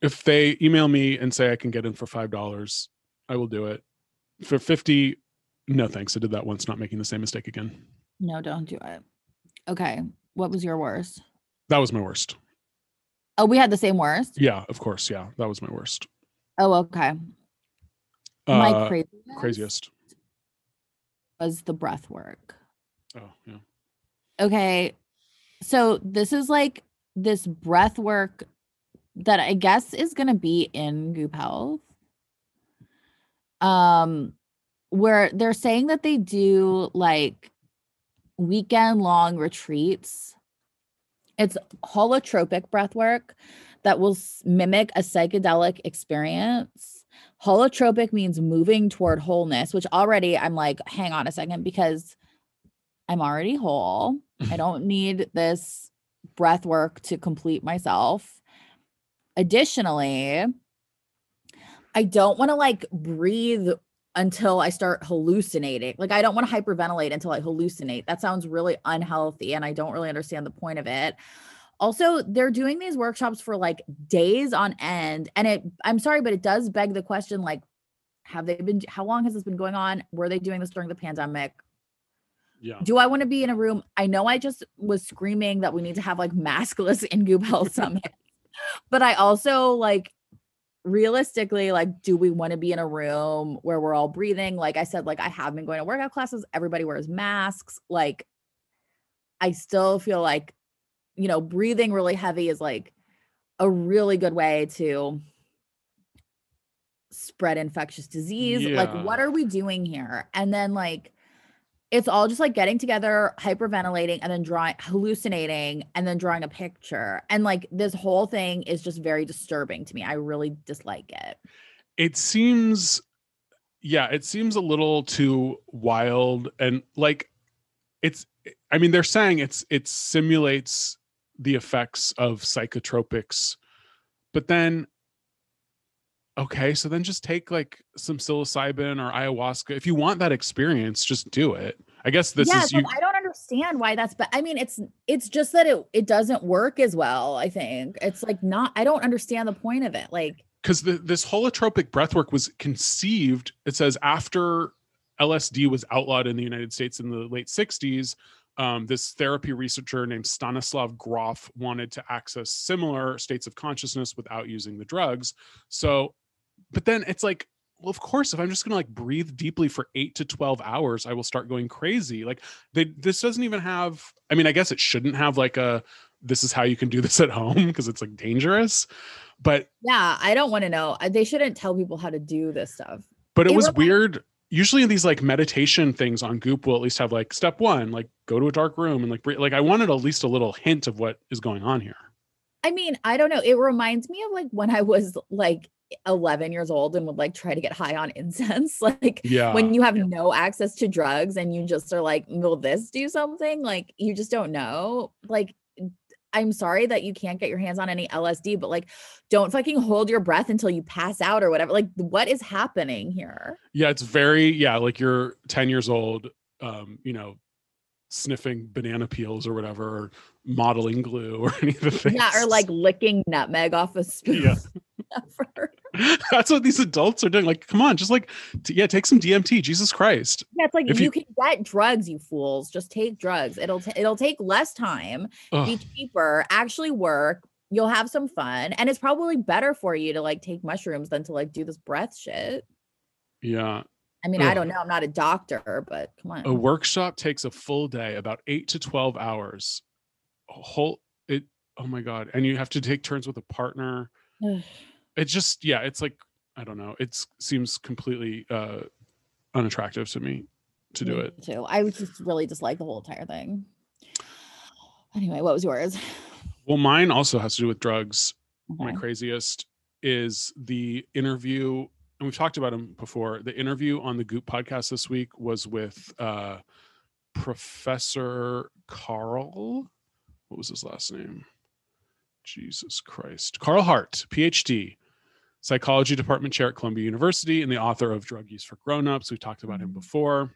if they email me and say I can get in for five dollars, I will do it. For fifty. No, thanks. I did that once. Not making the same mistake again. No, don't do it. Okay. What was your worst? That was my worst. Oh, we had the same worst? Yeah, of course. Yeah, that was my worst. Oh, okay. My uh, craziest, craziest was the breath work. Oh, yeah. Okay. So this is like this breath work that I guess is going to be in Goop Health. Um, where they're saying that they do like weekend long retreats. It's holotropic breath work that will mimic a psychedelic experience. Holotropic means moving toward wholeness, which already I'm like, hang on a second, because I'm already whole. I don't need this breath work to complete myself. Additionally, I don't want to like breathe until I start hallucinating. Like, I don't want to hyperventilate until I hallucinate. That sounds really unhealthy, and I don't really understand the point of it. Also, they're doing these workshops for like days on end. And it, I'm sorry, but it does beg the question, like, have they been, how long has this been going on? Were they doing this during the pandemic? Yeah. Do I want to be in a room? I know I just was screaming that we need to have like maskless in Goop Health Summit, but I also like, realistically, like, do we want to be in a room where we're all breathing? Like I said, like I have been going to workout classes. Everybody wears masks. Like, I still feel like, you know, breathing really heavy is like a really good way to spread infectious disease. Yeah. Like, what are we doing here? And then like, it's all just like getting together, hyperventilating, and then drawing, hallucinating, and then drawing a picture. And like this whole thing is just very disturbing to me. I really dislike it. It seems, yeah, it seems a little too wild. And like, it's, I mean, they're saying it's, it simulates the effects of psychotropics, but then, okay, so then just take like some psilocybin or ayahuasca. If you want that experience, just do it. I guess this yeah, is so you. I don't understand why that's, but I mean, it's, it's just that it, it doesn't work as well. I think it's like not, I don't understand the point of it. Like, cause the, this holotropic breathwork was conceived. It says after L S D was outlawed in the United States in the late sixties, um, this therapy researcher named Stanislav Grof wanted to access similar states of consciousness without using the drugs. So, but then it's like, well, of course, if I'm just going to like breathe deeply for eight to twelve hours, I will start going crazy. Like they, this doesn't even have, I mean, I guess it shouldn't have like a, this is how you can do this at home, because it's like dangerous, but yeah, I don't want to know. They shouldn't tell people how to do this stuff. But it, it was weird. Like- Usually in these like meditation things on Goop will at least have like step one, like go to a dark room and like breathe. Like I wanted at least a little hint of what is going on here. I mean, I don't know. It reminds me of like when I was like eleven years old and would like try to get high on incense. Like yeah. when you have yeah. no access to drugs and you just are like, will this do something? Like you just don't know. Like I'm sorry that you can't get your hands on any L S D, but like, don't fucking hold your breath until you pass out or whatever. Like, what is happening here? Yeah, it's very, yeah, like you're ten years old, um, you know, sniffing banana peels or whatever, or modeling glue or any of the things. Yeah, or like licking nutmeg off a spoon. Yeah. That's what these adults are doing. Like, come on, just like, t- yeah, take some D M T. Jesus Christ. Yeah, it's like, if you, you can get drugs, you fools. Just take drugs. It'll t- it'll take less time, Ugh. be cheaper, actually work. You'll have some fun, and it's probably better for you to like take mushrooms than to like do this breath shit. Yeah. I mean, Ugh. I don't know. I'm not a doctor, but come on. A workshop takes a full day, about eight to twelve hours. A whole it. Oh my God! And you have to take turns with a partner. It's just, yeah, it's like, I don't know. It seems completely uh, unattractive to me to do it. Me too. I would just really dislike the whole entire thing. Anyway, what was yours? Well, mine also has to do with drugs. Okay. My craziest is the interview, and we've talked about him before. The interview on the Goop podcast this week was with uh, Professor Carl. What was his last name? Jesus Christ. Carl Hart, P H D, psychology department chair at Columbia University and the author of Drug Use for Grownups. We've talked about him before.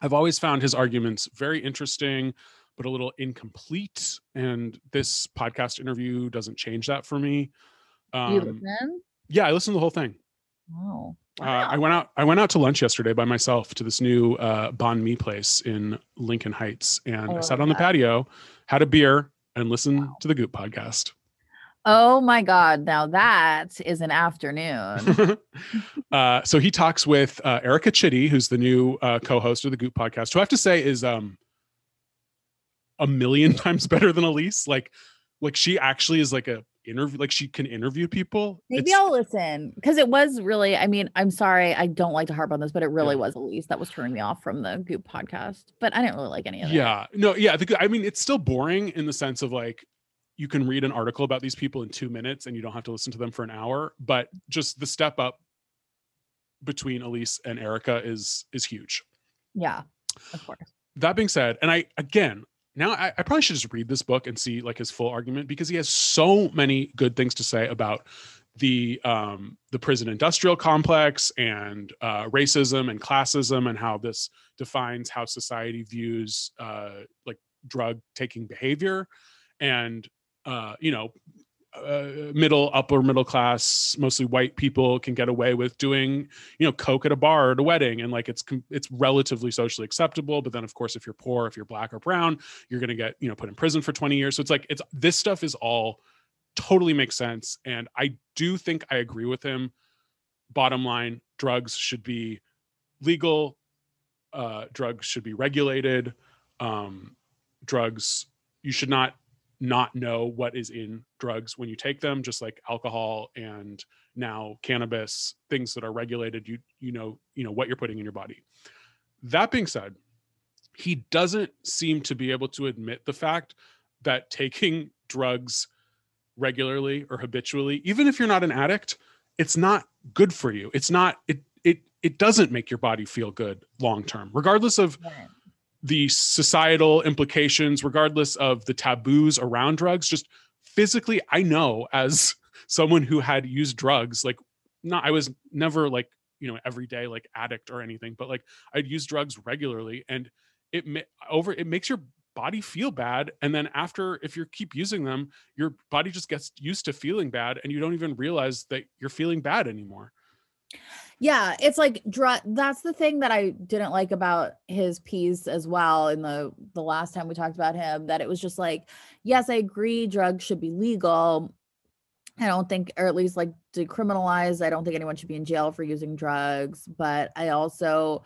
I've always found his arguments very interesting, but a little incomplete. And this podcast interview doesn't change that for me. Um, you listen? Yeah, I listened to the whole thing. Wow. Uh, I went out I went out to lunch yesterday by myself to this new uh, banh mi place in Lincoln Heights. And I, I sat on that. the patio, had a beer, and listen wow. to the Goop podcast. Oh my God. Now that is an afternoon. uh, so he talks with uh, Erica Chitty, who's the new uh, co-host of the Goop podcast, who I have to say is um, a million times better than Elise. Like, like she actually is like a interview, like she can interview people. Maybe it's, I'll listen. Cause it was really, I mean, I'm sorry. I don't like to harp on this, but it really yeah. was Elise that was turning me off from the Goop podcast, but I didn't really like any of it. Yeah. No. Yeah. The, I mean, it's still boring in the sense of like, you can read an article about these people in two minutes and you don't have to listen to them for an hour, but just the step up between Elise and Erica is, is huge. Yeah. Of course. That being said, and I, again, Now, I, I probably should just read this book and see like his full argument, because he has so many good things to say about the um, the prison industrial complex and uh, racism and classism and how this defines how society views uh, like drug taking behavior and, uh, you know, uh, middle, upper middle class, mostly white people can get away with doing, you know, coke at a bar or at a wedding. And like, it's, it's relatively socially acceptable. But then of course, if you're poor, if you're black or brown, you're going to get, you know, put in prison for twenty years. So it's like, it's, this stuff is all totally makes sense. And I do think I agree with him. Bottom line, drugs should be legal. Uh, drugs should be regulated. Um, drugs, you should not not know what is in drugs when you take them, just like alcohol and now cannabis, things that are regulated, you you know, you know what you're putting in your body. That being said, he doesn't seem to be able to admit the fact that taking drugs regularly or habitually, even if you're not an addict, it's not good for you. It's not, it it it doesn't make your body feel good long-term, regardless of yeah. the societal implications, regardless of the taboos around drugs. Just physically, I know as someone who had used drugs, like not, I was never like, you know, everyday like addict or anything, but like I'd use drugs regularly and it over, it makes your body feel bad. And then after, if you keep using them, your body just gets used to feeling bad and you don't even realize that you're feeling bad anymore. Yeah, it's like drug. That's the thing that I didn't like about his piece as well. In the the last time we talked about him, that it was just like, yes, I agree, drugs should be legal. I don't think, or at least like decriminalized. I don't think anyone should be in jail for using drugs. But I also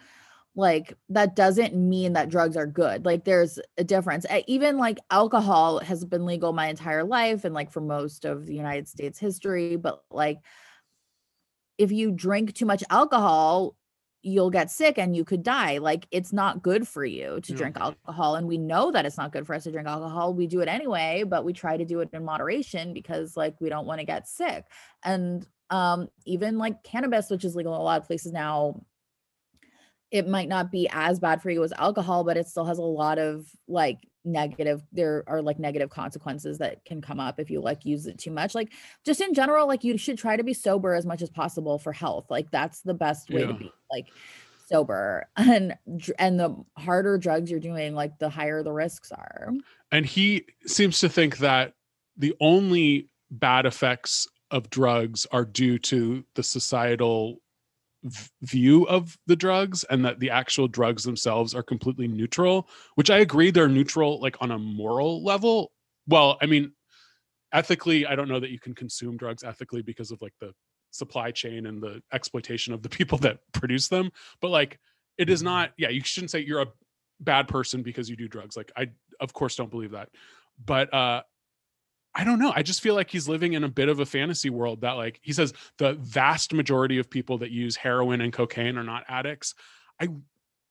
like that doesn't mean that drugs are good. Like there's a difference. Even like alcohol has been legal my entire life and like for most of the United States history. But like, if you drink too much alcohol, you'll get sick and you could die. Like it's not good for you to yeah. drink alcohol. And we know that it's not good for us to drink alcohol. We do it anyway, but we try to do it in moderation because like, we don't want to get sick. And um, even like cannabis, which is legal in a lot of places now, it might not be as bad for you as alcohol, but it still has a lot of like negative, there are like negative consequences that can come up if you like use it too much. Like just in general, like you should try to be sober as much as possible for health. Like that's the best way yeah. to be like sober, and, and the harder drugs you're doing, like the higher the risks are. And he seems to think that the only bad effects of drugs are due to the societal view of the drugs, and that the actual drugs themselves are completely neutral, which I agree they're neutral, like on a moral level. Well, I mean, ethically, I don't know that you can consume drugs ethically because of like the supply chain and the exploitation of the people that produce them. But like, it is not, yeah, you shouldn't say you're a bad person because you do drugs. Like I, of course, don't believe that. But uh, I don't know. I just feel like he's living in a bit of a fantasy world that like, he says the vast majority of people that use heroin and cocaine are not addicts. I,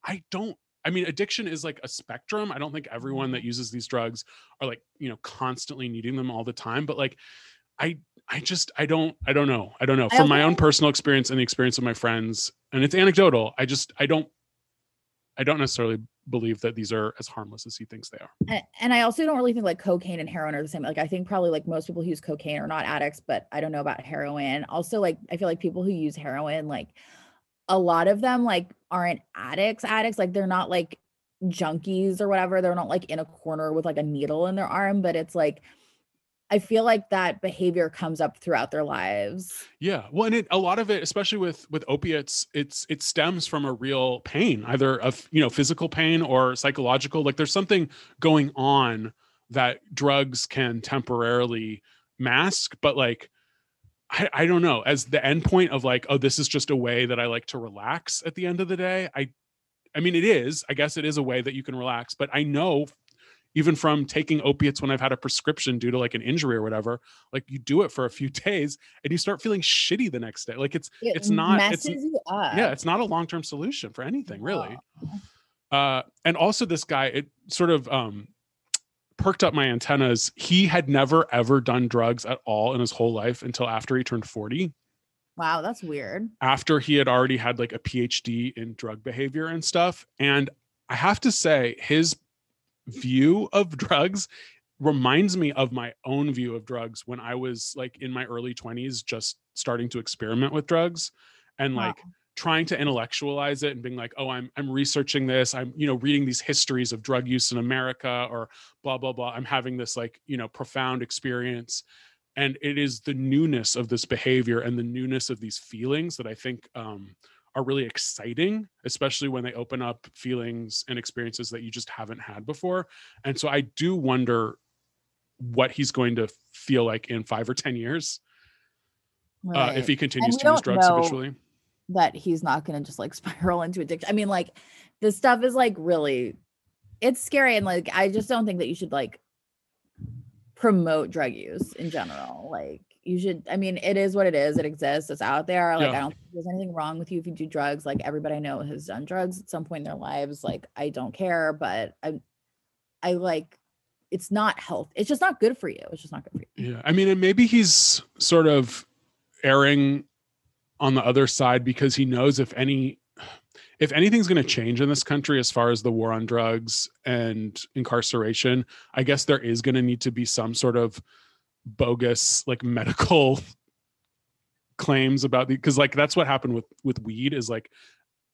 I don't, I mean, addiction is like a spectrum. I don't think everyone that uses these drugs are like, you know, constantly needing them all the time. But like, I, I just, I don't, I don't know. I don't know. From my own personal experience and the experience of my friends, and it's anecdotal, I just, I don't, I don't necessarily believe that these are as harmless as he thinks they are. And I also don't really think like cocaine and heroin are the same. Like I think probably like most people who use cocaine are not addicts, but I don't know about heroin. Also, like, I feel like people who use heroin, like a lot of them like aren't addicts, addicts. Like they're not like junkies or whatever. They're not like in a corner with like a needle in their arm, but it's like, I feel like that behavior comes up throughout their lives. Yeah. Well, and it, a lot of it, especially with, with opiates, it's, it stems from a real pain, either of, you know, physical pain or psychological. Like there's something going on that drugs can temporarily mask, but like, I, I don't know, as the end point of like, oh, this is just a way that I like to relax at the end of the day. I, I mean, it is, I guess it is a way that you can relax, but I know even from taking opiates when I've had a prescription due to like an injury or whatever, like you do it for a few days and you start feeling shitty the next day. Like it's, it it's not, messes it's, you up. Yeah, it's not a long-term solution for anything really. Oh. Uh, and also this guy, it sort of um, perked up my antennas. He had never ever done drugs at all in his whole life until after he turned forty. Wow. That's weird. After he had already had like a P H D in drug behavior and stuff. And I have to say his view of drugs reminds me of my own view of drugs when I was like in my early twenties, just starting to experiment with drugs and like wow. trying to intellectualize it and being like, oh, I'm, I'm researching this. I'm, you know, reading these histories of drug use in America or blah, blah, blah. I'm having this like, you know, profound experience. And it is the newness of this behavior and the newness of these feelings that I think, um, are really exciting, especially when they open up feelings and experiences that you just haven't had before. And so I do wonder what he's going to feel like in five or ten years right. uh, if he continues to use drugs habitually. That he's not going to just like spiral into addiction. I mean, like this stuff is like really, it's scary. And like, I just don't think that you should like promote drug use in general. Like, you should, I mean, it is what it is. It exists. It's out there. Like, yeah. I don't think there's anything wrong with you if you do drugs. Like everybody I know has done drugs at some point in their lives. Like, I don't care, but I, I like, it's not health. It's just not good for you. It's just not good for you. Yeah. I mean, and maybe he's sort of erring on the other side because he knows if any, if anything's going to change in this country, as far as the war on drugs and incarceration, I guess there is going to need to be some sort of bogus like medical claims about the, because like that's what happened with with weed is like,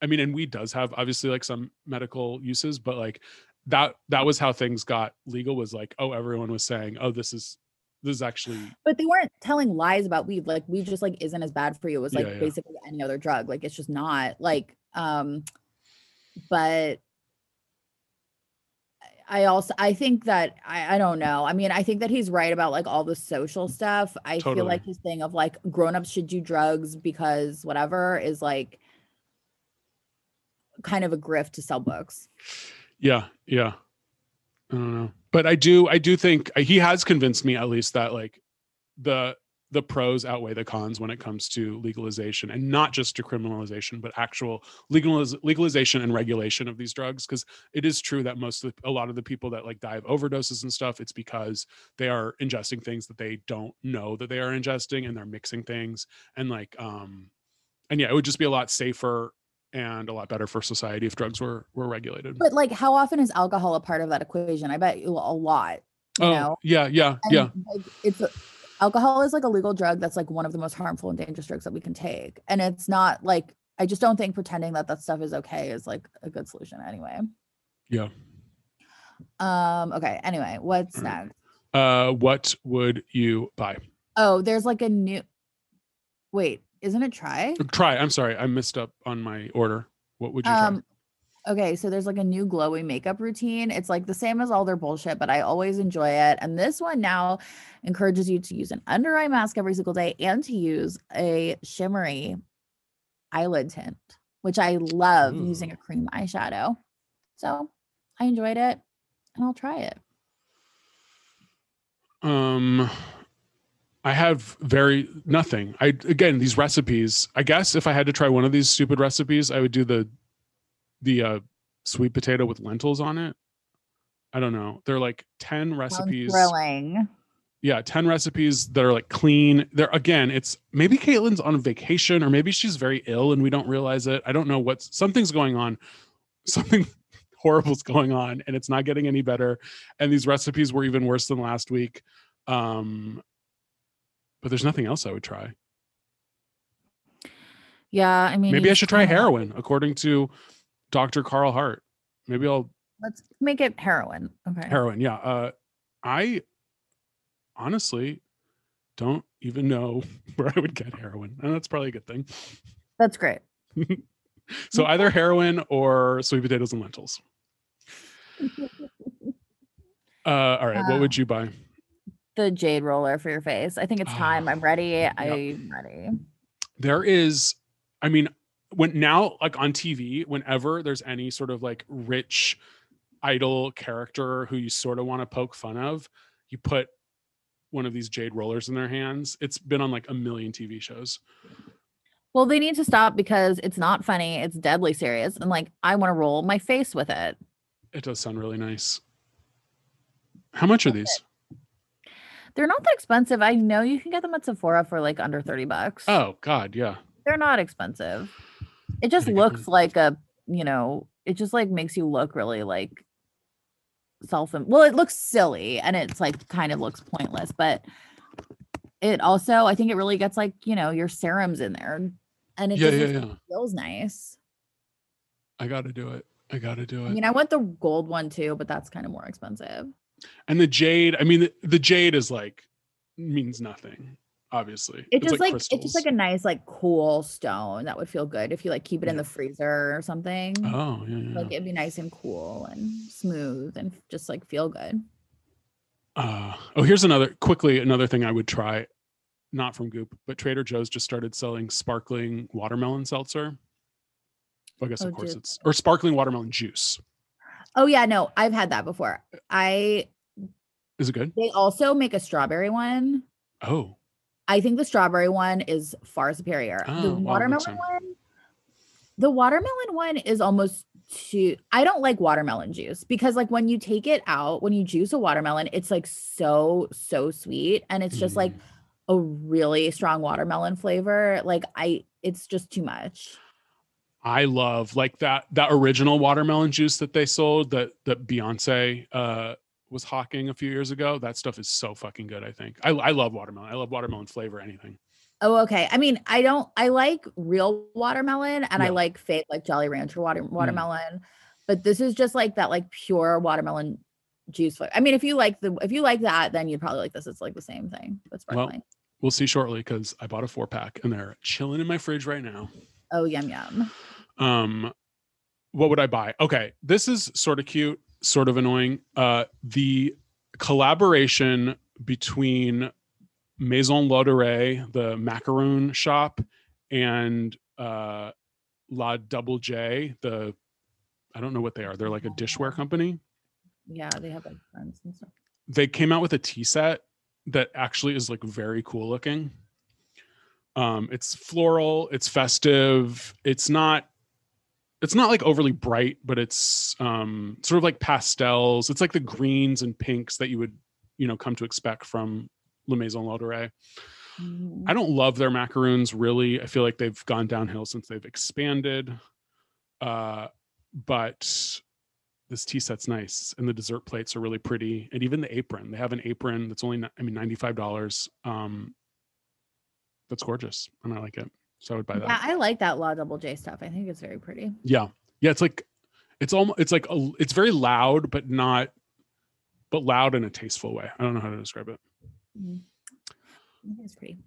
I mean, and weed does have obviously like some medical uses, but like that that was how things got legal, was like, oh, everyone was saying, oh, this is this is actually, but they weren't telling lies about weed. Like weed just like isn't as bad for you. It was like yeah, yeah. basically any other drug. Like it's just not like um but I also, I think that, I, I don't know. I mean, I think that he's right about like all the social stuff. I totally. feel like his thing of like grownups should do drugs because whatever is like kind of a grift to sell books. Yeah. Yeah. I don't know. But I do, I do think he has convinced me at least that like the, the pros outweigh the cons when it comes to legalization, and not just to criminalization, but actual legaliz- legalization and regulation of these drugs. Cause it is true that most of the, a lot of the people that like die of overdoses and stuff, it's because they are ingesting things that they don't know that they are ingesting, and they're mixing things. And like, um, and yeah, it would just be a lot safer and a lot better for society if drugs were were regulated. But like, how often is alcohol a part of that equation? I bet you a lot. You oh, know? yeah, yeah, and yeah. Like, it's a, alcohol is like a legal drug that's like one of the most harmful and dangerous drugs that we can take, and it's not like, I just don't think pretending that that stuff is okay is like a good solution anyway. Yeah. Um. Okay. Anyway, what's next? Uh, what would you buy? Oh, there's like a new. Wait, isn't it try? Try. I'm sorry, I missed up on my order. What would you um, try? Okay, so there's like a new glowy makeup routine. It's like the same as all their bullshit, but I always enjoy it. And this one now encourages you to use an under eye mask every single day and to use a shimmery eyelid tint, which I love Ooh. using a cream eyeshadow. So I enjoyed it, and I'll try it. Um, I have very nothing. I, again, these recipes, I guess if I had to try one of these stupid recipes, I would do the, the, uh, sweet potato with lentils on it. I don't know. They're like ten recipes. Thrilling. Yeah. ten recipes that are like clean. They're, again, it's maybe Caitlin's on vacation, or maybe she's very ill and we don't realize it. I don't know what's, something's going on. Something horrible's going on, and it's not getting any better. And these recipes were even worse than last week. Um, but there's nothing else I would try. Yeah. I mean, maybe I should try heroin, according to Doctor Carl Hart. Maybe I'll let's make it heroin. Okay. Heroin. Yeah. Uh, I honestly don't even know where I would get heroin. And that's probably a good thing. That's great. So either heroin or sweet potatoes and lentils. Uh, all right. Uh, what would you buy? The jade roller for your face. I think it's time. Uh, I'm ready. Yep. I'm ready. There is, I mean, when now, like on T V, whenever there's any sort of like rich, idol character who you sort of want to poke fun of, you put one of these jade rollers in their hands. It's been on like a million T V shows. Well, they need to stop, because it's not funny. It's deadly serious. And like, I want to roll my face with it. It does sound really nice. How much are these? They're not that expensive. I know you can get them at Sephora for like under thirty bucks. Oh God. Yeah. They're not expensive. It just looks like a, you know, it just like makes you look really like self. Well, it looks silly, and it's like kind of looks pointless, but it also, I think it really gets like, you know, your serums in there, and it yeah, just yeah, yeah. feels nice. I got to do it. I got to do it. I mean, I want the gold one too, but that's kind of more expensive. And the jade, I mean, the, the jade is like, means nothing, obviously. It it's just like, like it's just like a nice, like cool stone that would feel good if you like keep it yeah. in the freezer or something. Oh, yeah, yeah. Like it'd be nice and cool and smooth and just like feel good. Uh, oh, here's another, quickly, another thing I would try, not from Goop, but Trader Joe's just started selling sparkling watermelon seltzer. Well, I guess, oh, of course dude. it's, or sparkling watermelon juice. Oh yeah, no, I've had that before. I Is it good? They also make a strawberry one. Oh. I think the strawberry one is far superior. Oh, the watermelon wow, one. The watermelon one is almost too I don't like watermelon juice, because like when you take it out, when you juice a watermelon, it's like so so sweet, and it's just mm. like a really strong watermelon flavor. Like I it's just too much. I love like that that original watermelon juice that they sold that that Beyonce uh, was hawking a few years ago. That stuff is so fucking good. I think I, I love watermelon. I love watermelon flavor. Anything. Oh, okay. I mean, I don't. I like real watermelon, and yeah. I like fake like Jolly Rancher water watermelon. Mm. But this is just like that like pure watermelon juice flavor. I mean, if you like the if you like that, then you'd probably like this. It's like the same thing. That's sparkling. Well, we'll see shortly, because I bought a four pack and they're chilling in my fridge right now. Oh, yum, yum. Um, what would I buy? Okay. This is sort of cute, sort of annoying. Uh, the collaboration between Maison Ladurée, the macaroon shop, and uh, La Double J, the, I don't know what they are. They're like a dishware company. Yeah. They have like friends and stuff. They came out with a tea set that actually is like very cool looking. Um, it's floral, it's festive. It's not, it's not like overly bright, but it's, um, sort of like pastels. It's like the greens and pinks that you would, you know, come to expect from La Maison Ladurée. Mm. I don't love their macaroons really. I feel like they've gone downhill since they've expanded. Uh, but this tea set's nice, and the dessert plates are really pretty, and even the apron. They have an apron that's only, I mean, ninety-five dollars. Um, that's gorgeous, and I like it, so I would buy that. Yeah, I like that La Double J stuff. I think it's very pretty. Yeah, yeah. It's like it's almost it's like a, it's very loud, but not, but loud in a tasteful way. I don't know how to describe it. Mm-hmm. I think it's pretty.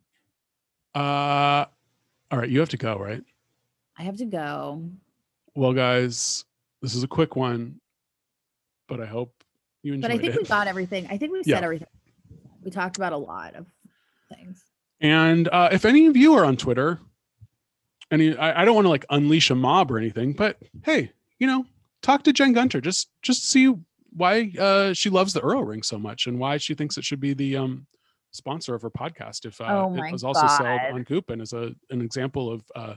Uh, all right, you have to go, right? I have to go. Well, guys, this is a quick one, but I hope you enjoyed it. But I think it. we got everything. I think we said yeah. everything. We talked about a lot of things. And uh, if any of you are on Twitter, any I, I don't want to like unleash a mob or anything, but hey, you know, talk to Jen Gunter. Just just see why uh, she loves the Oura Ring so much and why she thinks it should be the um, sponsor of her podcast. If uh, oh it was God. also sold on Goop and is a an example of. Uh,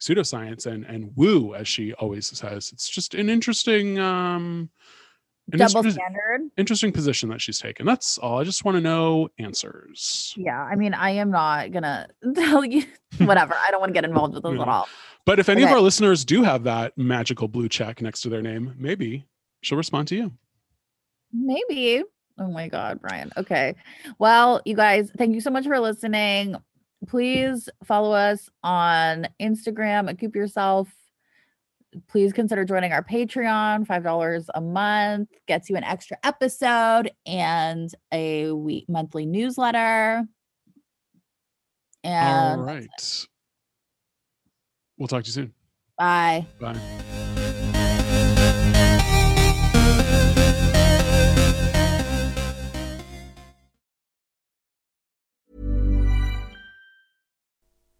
pseudoscience and and woo, as she always says. It's just an interesting um an double interesting, standard interesting position that she's taken. That's all. I just want to know answers. Yeah, I mean, I am not gonna tell you whatever. I don't want to get involved with those yeah. at all. But if any okay. of our listeners do have that magical blue check next to their name, maybe she'll respond to you. Maybe. Oh my God, Brian. Okay, well, you guys, thank you so much for listening. Please follow us on Instagram at Goop Yourself. Please consider joining our Patreon. five dollars a month gets you an extra episode and a week monthly newsletter. And all right. We'll talk to you soon. Bye. Bye.